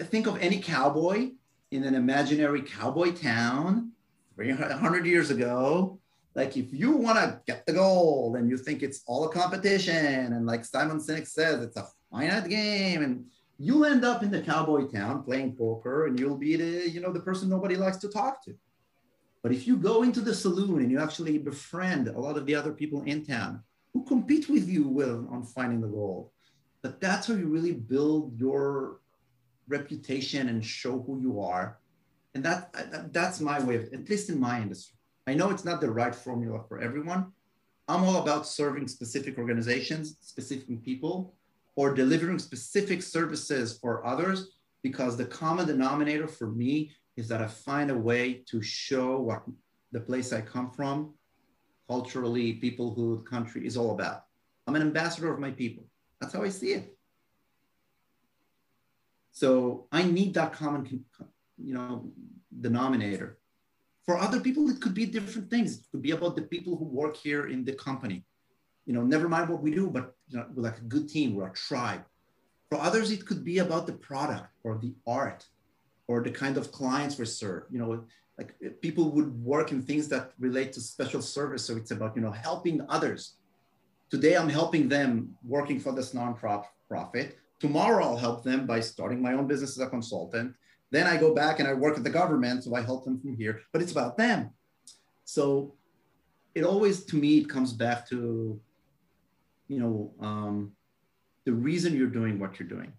Think of any cowboy in an imaginary cowboy town a hundred years ago. Like, if you want to get the gold and you think it's all a competition, and like Simon Sinek says, it's a finite game, and you'll end up in the cowboy town playing poker, and you'll be the, you know, the person nobody likes to talk to. But if you go into the saloon and you actually befriend a lot of the other people in town who compete with you with, on finding the gold, but that's how you really build your reputation and show who you are. And that that's my way, of, at least in my industry. I know it's not the right formula for everyone. I'm all about serving specific organizations, specific people, or delivering specific services for others, because the common denominator for me is that I find a way to show what the place I come from, culturally, people, who the country is all about. I'm an ambassador of my people. That's how I see it. So I need that common, you know, denominator. For other people, it could be different things. It could be about the people who work here in the company. You know, never mind what we do, but you know, we're like a good team, we're a tribe. For others, it could be about the product or the art, or the kind of clients we serve. You know, like people would work in things that relate to special service. So it's about, you know, helping others. Today, I'm helping them working for this nonprofit. Tomorrow, I'll help them by starting my own business as a consultant. Then I go back and I work at the government, so I help them from here, but it's about them. So it always, to me, it comes back to, you know, um, the reason you're doing what you're doing.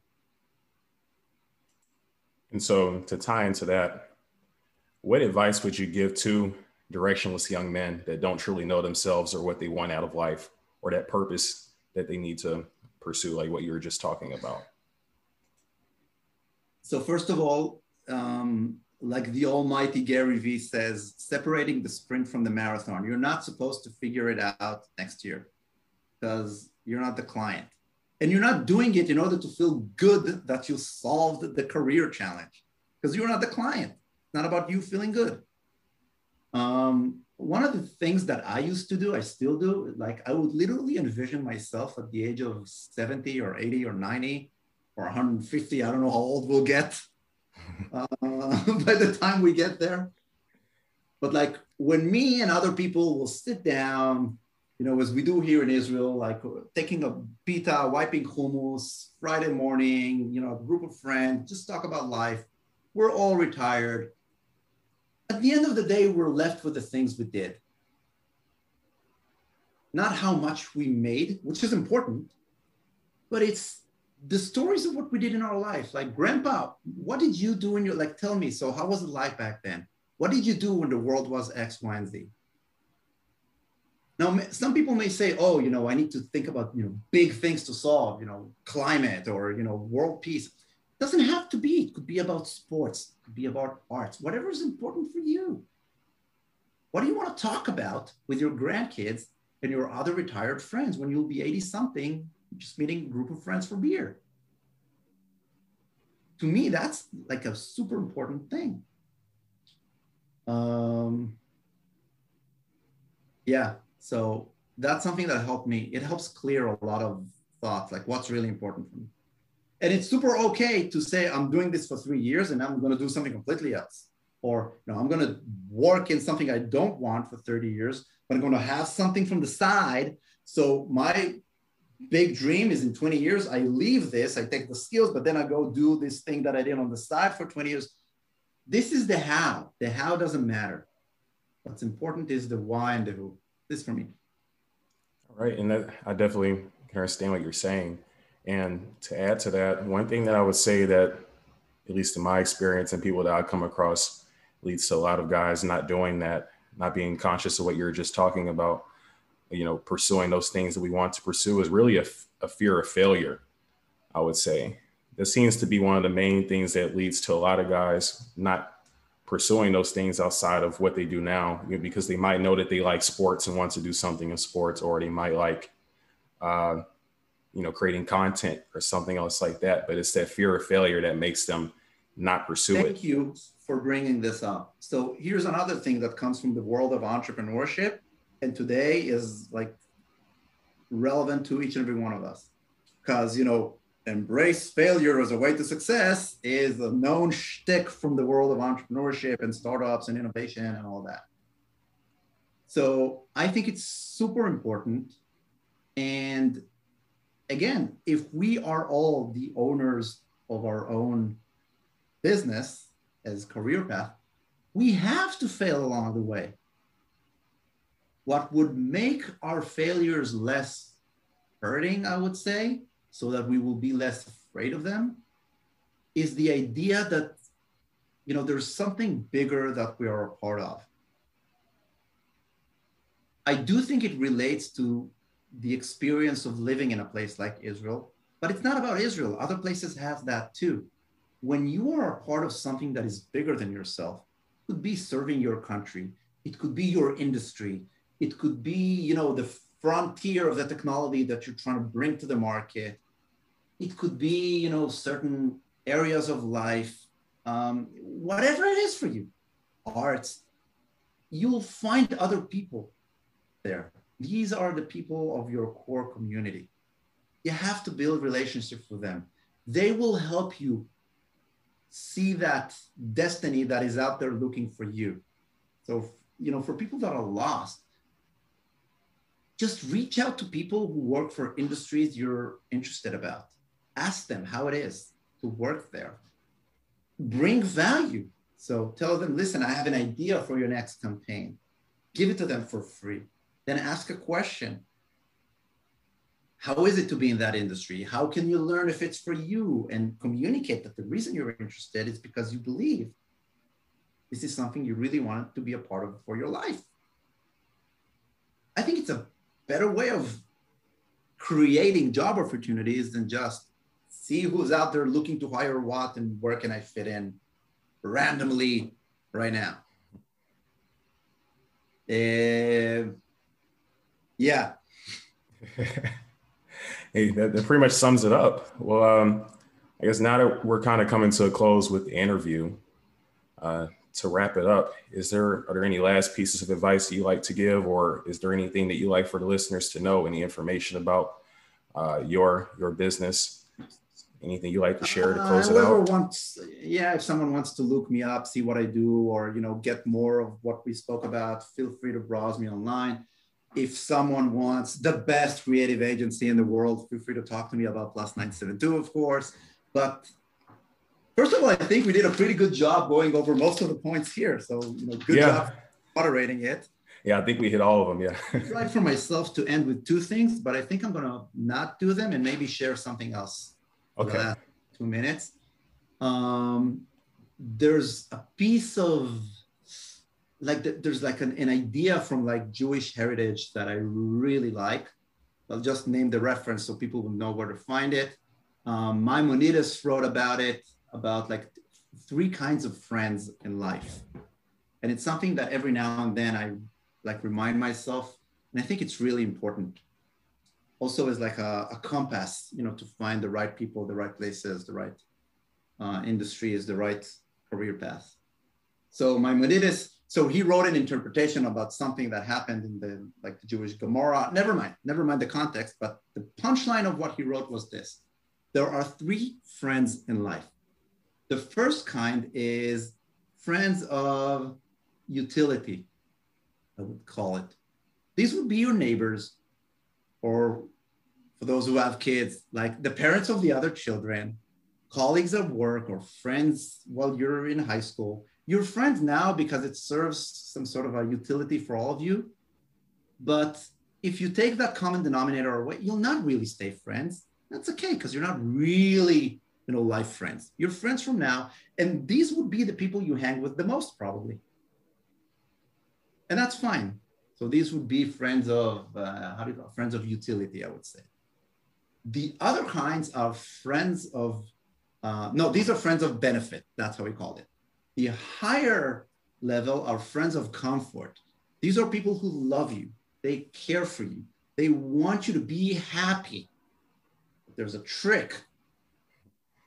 And so to tie into that, what advice would you give to directionless young men that don't truly know themselves or what they want out of life, or that purpose that they need to pursue, like what you were just talking about? So first of all, um, like the almighty Gary Vee says, separating the sprint from the marathon. You're not supposed to figure it out next year because you're not the client. And you're not doing it in order to feel good that you solved the career challenge, because you're not the client. It's not about you feeling good. Um, one of the things that I used to do, I still do, like I would literally envision myself at the age of seventy or eighty or ninety or one hundred fifty. I don't know how old we'll get uh, by the time we get there. But like when me and other people will sit down, you know, as we do here in Israel, like taking a pita, wiping hummus, Friday morning, you know, a group of friends, just talk about life. We're all retired. At the end of the day, we're left with the things we did. Not how much we made, which is important, but it's the stories of what we did in our life. Like, grandpa, what did you do in your, like, tell me, so how was the life back then? What did you do when the world was X, Y, and Z? Now, some people may say, oh, you know, I need to think about, you know, big things to solve, you know, climate or, you know, world peace. It doesn't have to be. It could be about sports. It could be about arts, whatever is important for you. What do you want to talk about with your grandkids and your other retired friends when you'll be eighty something, just meeting a group of friends for beer? To me, that's like a super important thing. Um, yeah. So that's something that helped me. It helps clear a lot of thoughts, like what's really important for me. And it's super okay to say, I'm doing this for three years and I'm going to do something completely else. Or, you know, I'm going to work in something I don't want for thirty years, but I'm going to have something from the side. So my big dream is in twenty years, I leave this, I take the skills, but then I go do this thing that I did on the side for twenty years. This is the how. The how doesn't matter. What's important is the why and the who. This for me. All right, and that, I definitely can understand what you're saying. And to add to that, one thing that I would say that, at least in my experience and people that I come across, leads to a lot of guys not doing that, not being conscious of what you're just talking about, you know, pursuing those things that we want to pursue, is really a, a fear of failure, I would say. This seems to be one of the main things that leads to a lot of guys not pursuing those things outside of what they do now, because they might know that they like sports and want to do something in sports, or they might like, uh, you know, creating content or something else like that. But it's that fear of failure that makes them not pursue it. Thank you for bringing this up. So here's another thing that comes from the world of entrepreneurship, and today is like relevant to each and every one of us, because, you know, embrace failure as a way to success is a known shtick from the world of entrepreneurship and startups and innovation and all that. So I think it's super important. And again, if we are all the owners of our own business as career path, we have to fail along the way. What would make our failures less hurting, I would say, so that we will be less afraid of them, is the idea that, you know, there's something bigger that we are a part of. I do think it relates to the experience of living in a place like Israel, but it's not about Israel. Other places have that too. When you are a part of something that is bigger than yourself, it could be serving your country, it could be your industry, it could be, you know, the frontier of the technology that you're trying to bring to the market. It could be, you know, certain areas of life, um, whatever it is for you, arts, you will find other people there. These are the people of your core community. You have to build relationships with them. They will help you see that destiny that is out there looking for you. So, you know, for people that are lost, just reach out to people who work for industries you're interested about. Ask them how it is to work there. Bring value. So tell them, listen, I have an idea for your next campaign. Give it to them for free. Then ask a question. How is it to be in that industry? How can you learn if it's for you? And communicate that the reason you're interested is because you believe this is something you really want to be a part of for your life. I think it's a better way of creating job opportunities than just see who's out there looking to hire what and where can I fit in randomly right now. Uh, yeah. Hey, that, that pretty much sums it up. Well, um, I guess now that we're kind of coming to a close with the interview, uh, to wrap it up, is there, are there any last pieces of advice that you like to give, or is there anything that you like for the listeners to know, any information about uh, your your business, anything you like to share to close uh, it out? Wants, yeah, if someone wants to look me up, see what I do, or, you know, get more of what we spoke about, feel free to browse me online. If someone wants the best creative agency in the world, feel free to talk to me about Plus nine seventy-two, of course. But first of all, I think we did a pretty good job going over most of the points here. So, you know, good yeah. job moderating it. Yeah, I think we hit all of them, yeah. I tried for myself to end with two things, but I think I'm going to not do them and maybe share something else. Okay. For the last two minutes. Um, there's a piece of, like, the, there's like an, an idea from like Jewish heritage that I really like. I'll just name the reference so people will know where to find it. Um, Maimonides wrote about it, about like three kinds of friends in life. And it's something that every now and then I like remind myself. And I think it's really important. Also is like a, a compass, you know, to find the right people, the right places, the right uh, industries, the right career path. So Maimonides, so he wrote an interpretation about something that happened in the, like the Jewish Gemara. Never mind, never mind the context, but the punchline of what he wrote was this. There are three friends in life. The first kind is friends of utility, I would call it. These would be your neighbors, or for those who have kids, like the parents of the other children, colleagues at work, or friends while you're in high school. You're friends now because it serves some sort of a utility for all of you. But if you take that common denominator away, you'll not really stay friends. That's okay, because you're not really, you know, life friends. You're friends from now. And these would be the people you hang with the most probably. And that's fine. So these would be friends of, uh, how do you call it? Friends of utility, I would say. The other kinds are friends of, uh, no, these are friends of benefit. That's how we called it. The higher level are friends of comfort. These are people who love you. They care for you. They want you to be happy. But there's a trick.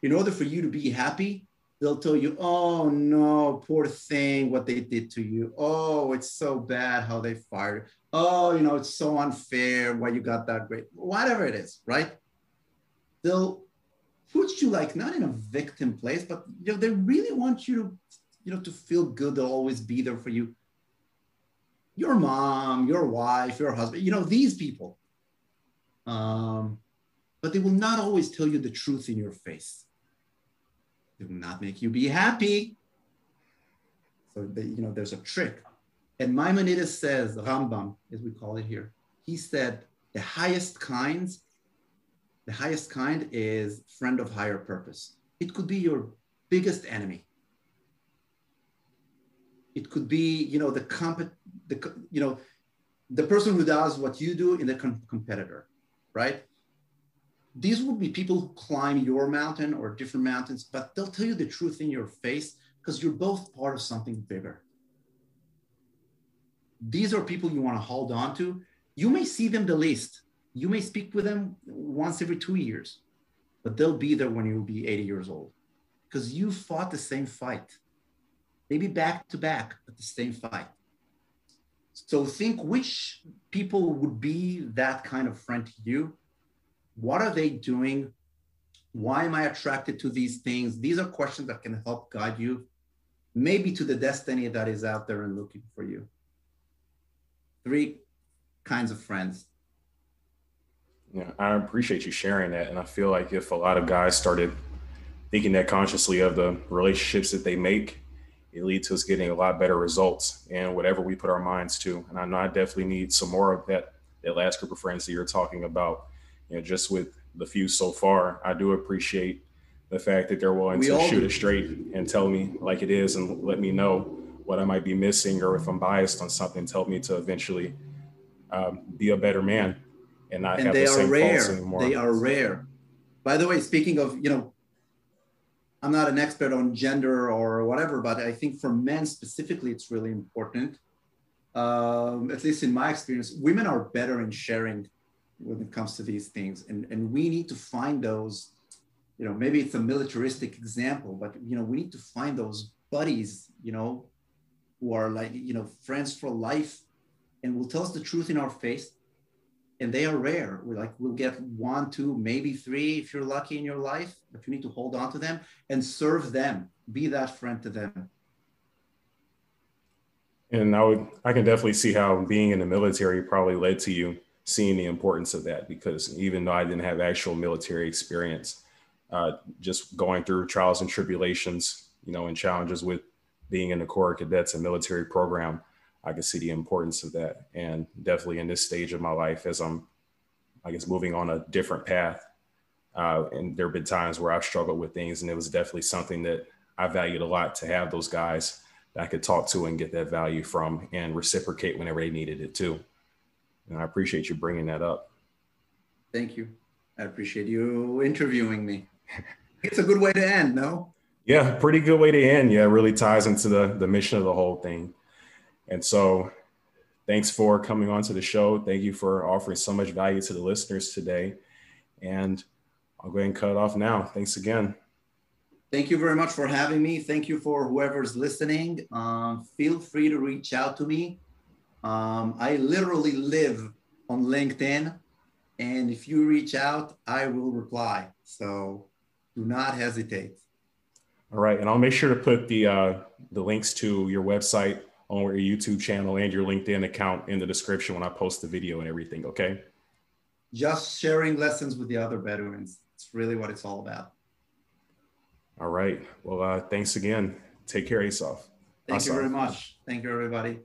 In order for you to be happy, they'll tell you, oh no, poor thing, what they did to you. Oh, it's so bad how they fired. Oh, you know, it's so unfair why you got that grade. Whatever it is, right? They'll put you like not in a victim place, but you know, they really want you to, you know, to feel good. They'll always be there for you. Your mom, your wife, your husband, you know, these people. Um, but they will not always tell you the truth in your face. They will not make you be happy. So, they, you know, there's a trick. And Maimonides says, Rambam, as we call it here, he said the highest kinds, the highest kind is friend of higher purpose. It could be your biggest enemy. It could be, you know, the compet, the you know, the person who does what you do in the com competitor, right? These would be people who climb your mountain or different mountains, but they'll tell you the truth in your face because you're both part of something bigger. These are people you want to hold on to. You may see them the least. You may speak with them once every two years, but they'll be there when you'll be eighty years old because you fought the same fight. Maybe back to back, but the same fight. So think which people would be that kind of friend to you. What are they doing? Why am I attracted to these things? These are questions that can help guide you, maybe to the destiny that is out there and looking for you. Three kinds of friends. Yeah, I appreciate you sharing that. And I feel like if a lot of guys started thinking that consciously of the relationships that they make, it leads to us getting a lot better results and whatever we put our minds to. And I know I definitely need some more of that, that last group of friends that you're talking about. You know, just with the few so far, I do appreciate the fact that they're willing we to shoot do. it straight and tell me like it is and let me know what I might be missing, or if I'm biased on something, to help me to eventually um, be a better man and not and have the same faults anymore. They are rare. By the way, speaking of, you know, I'm not an expert on gender or whatever, but I think for men specifically, it's really important. Um, at least in my experience, women are better in sharing when it comes to these things. And, and we need to find those, you know, maybe it's a militaristic example, but, you know, we need to find those buddies, you know, who are like, you know, friends for life and will tell us the truth in our face. And they are rare. We're like, we'll get one, two, maybe three if you're lucky in your life, but you need to hold on to them and serve them. Be that friend to them. And I would, I can definitely see how being in the military probably led to you seeing the importance of that, because even though I didn't have actual military experience, uh, just going through trials and tribulations, you know, and challenges with being in the Corps of Cadets and military program, I can see the importance of that. And definitely in this stage of my life, as I'm, I guess, moving on a different path. Uh, and there've been times where I've struggled with things, and it was definitely something that I valued a lot, to have those guys that I could talk to and get that value from and reciprocate whenever they needed it too. And I appreciate you bringing that up. Thank you. I appreciate you interviewing me. It's a good way to end, no? Yeah, pretty good way to end. Yeah, it really ties into the, the mission of the whole thing. And so thanks for coming on to the show. Thank you for offering so much value to the listeners today. And I'll go ahead and cut it off now. Thanks again. Thank you very much for having me. Thank you for whoever's listening. Um, feel free to reach out to me. Um, I literally live on LinkedIn. And if you reach out, I will reply. So do not hesitate. All right. And I'll make sure to put the, uh, the links to your website, on your YouTube channel, and your LinkedIn account in the description when I post the video and everything, okay? Just sharing lessons with the other Bedouins. It's really what it's all about. All right. Well, uh, thanks again. Take care of yourself. Thank Asaf. you very much. Thank you, everybody.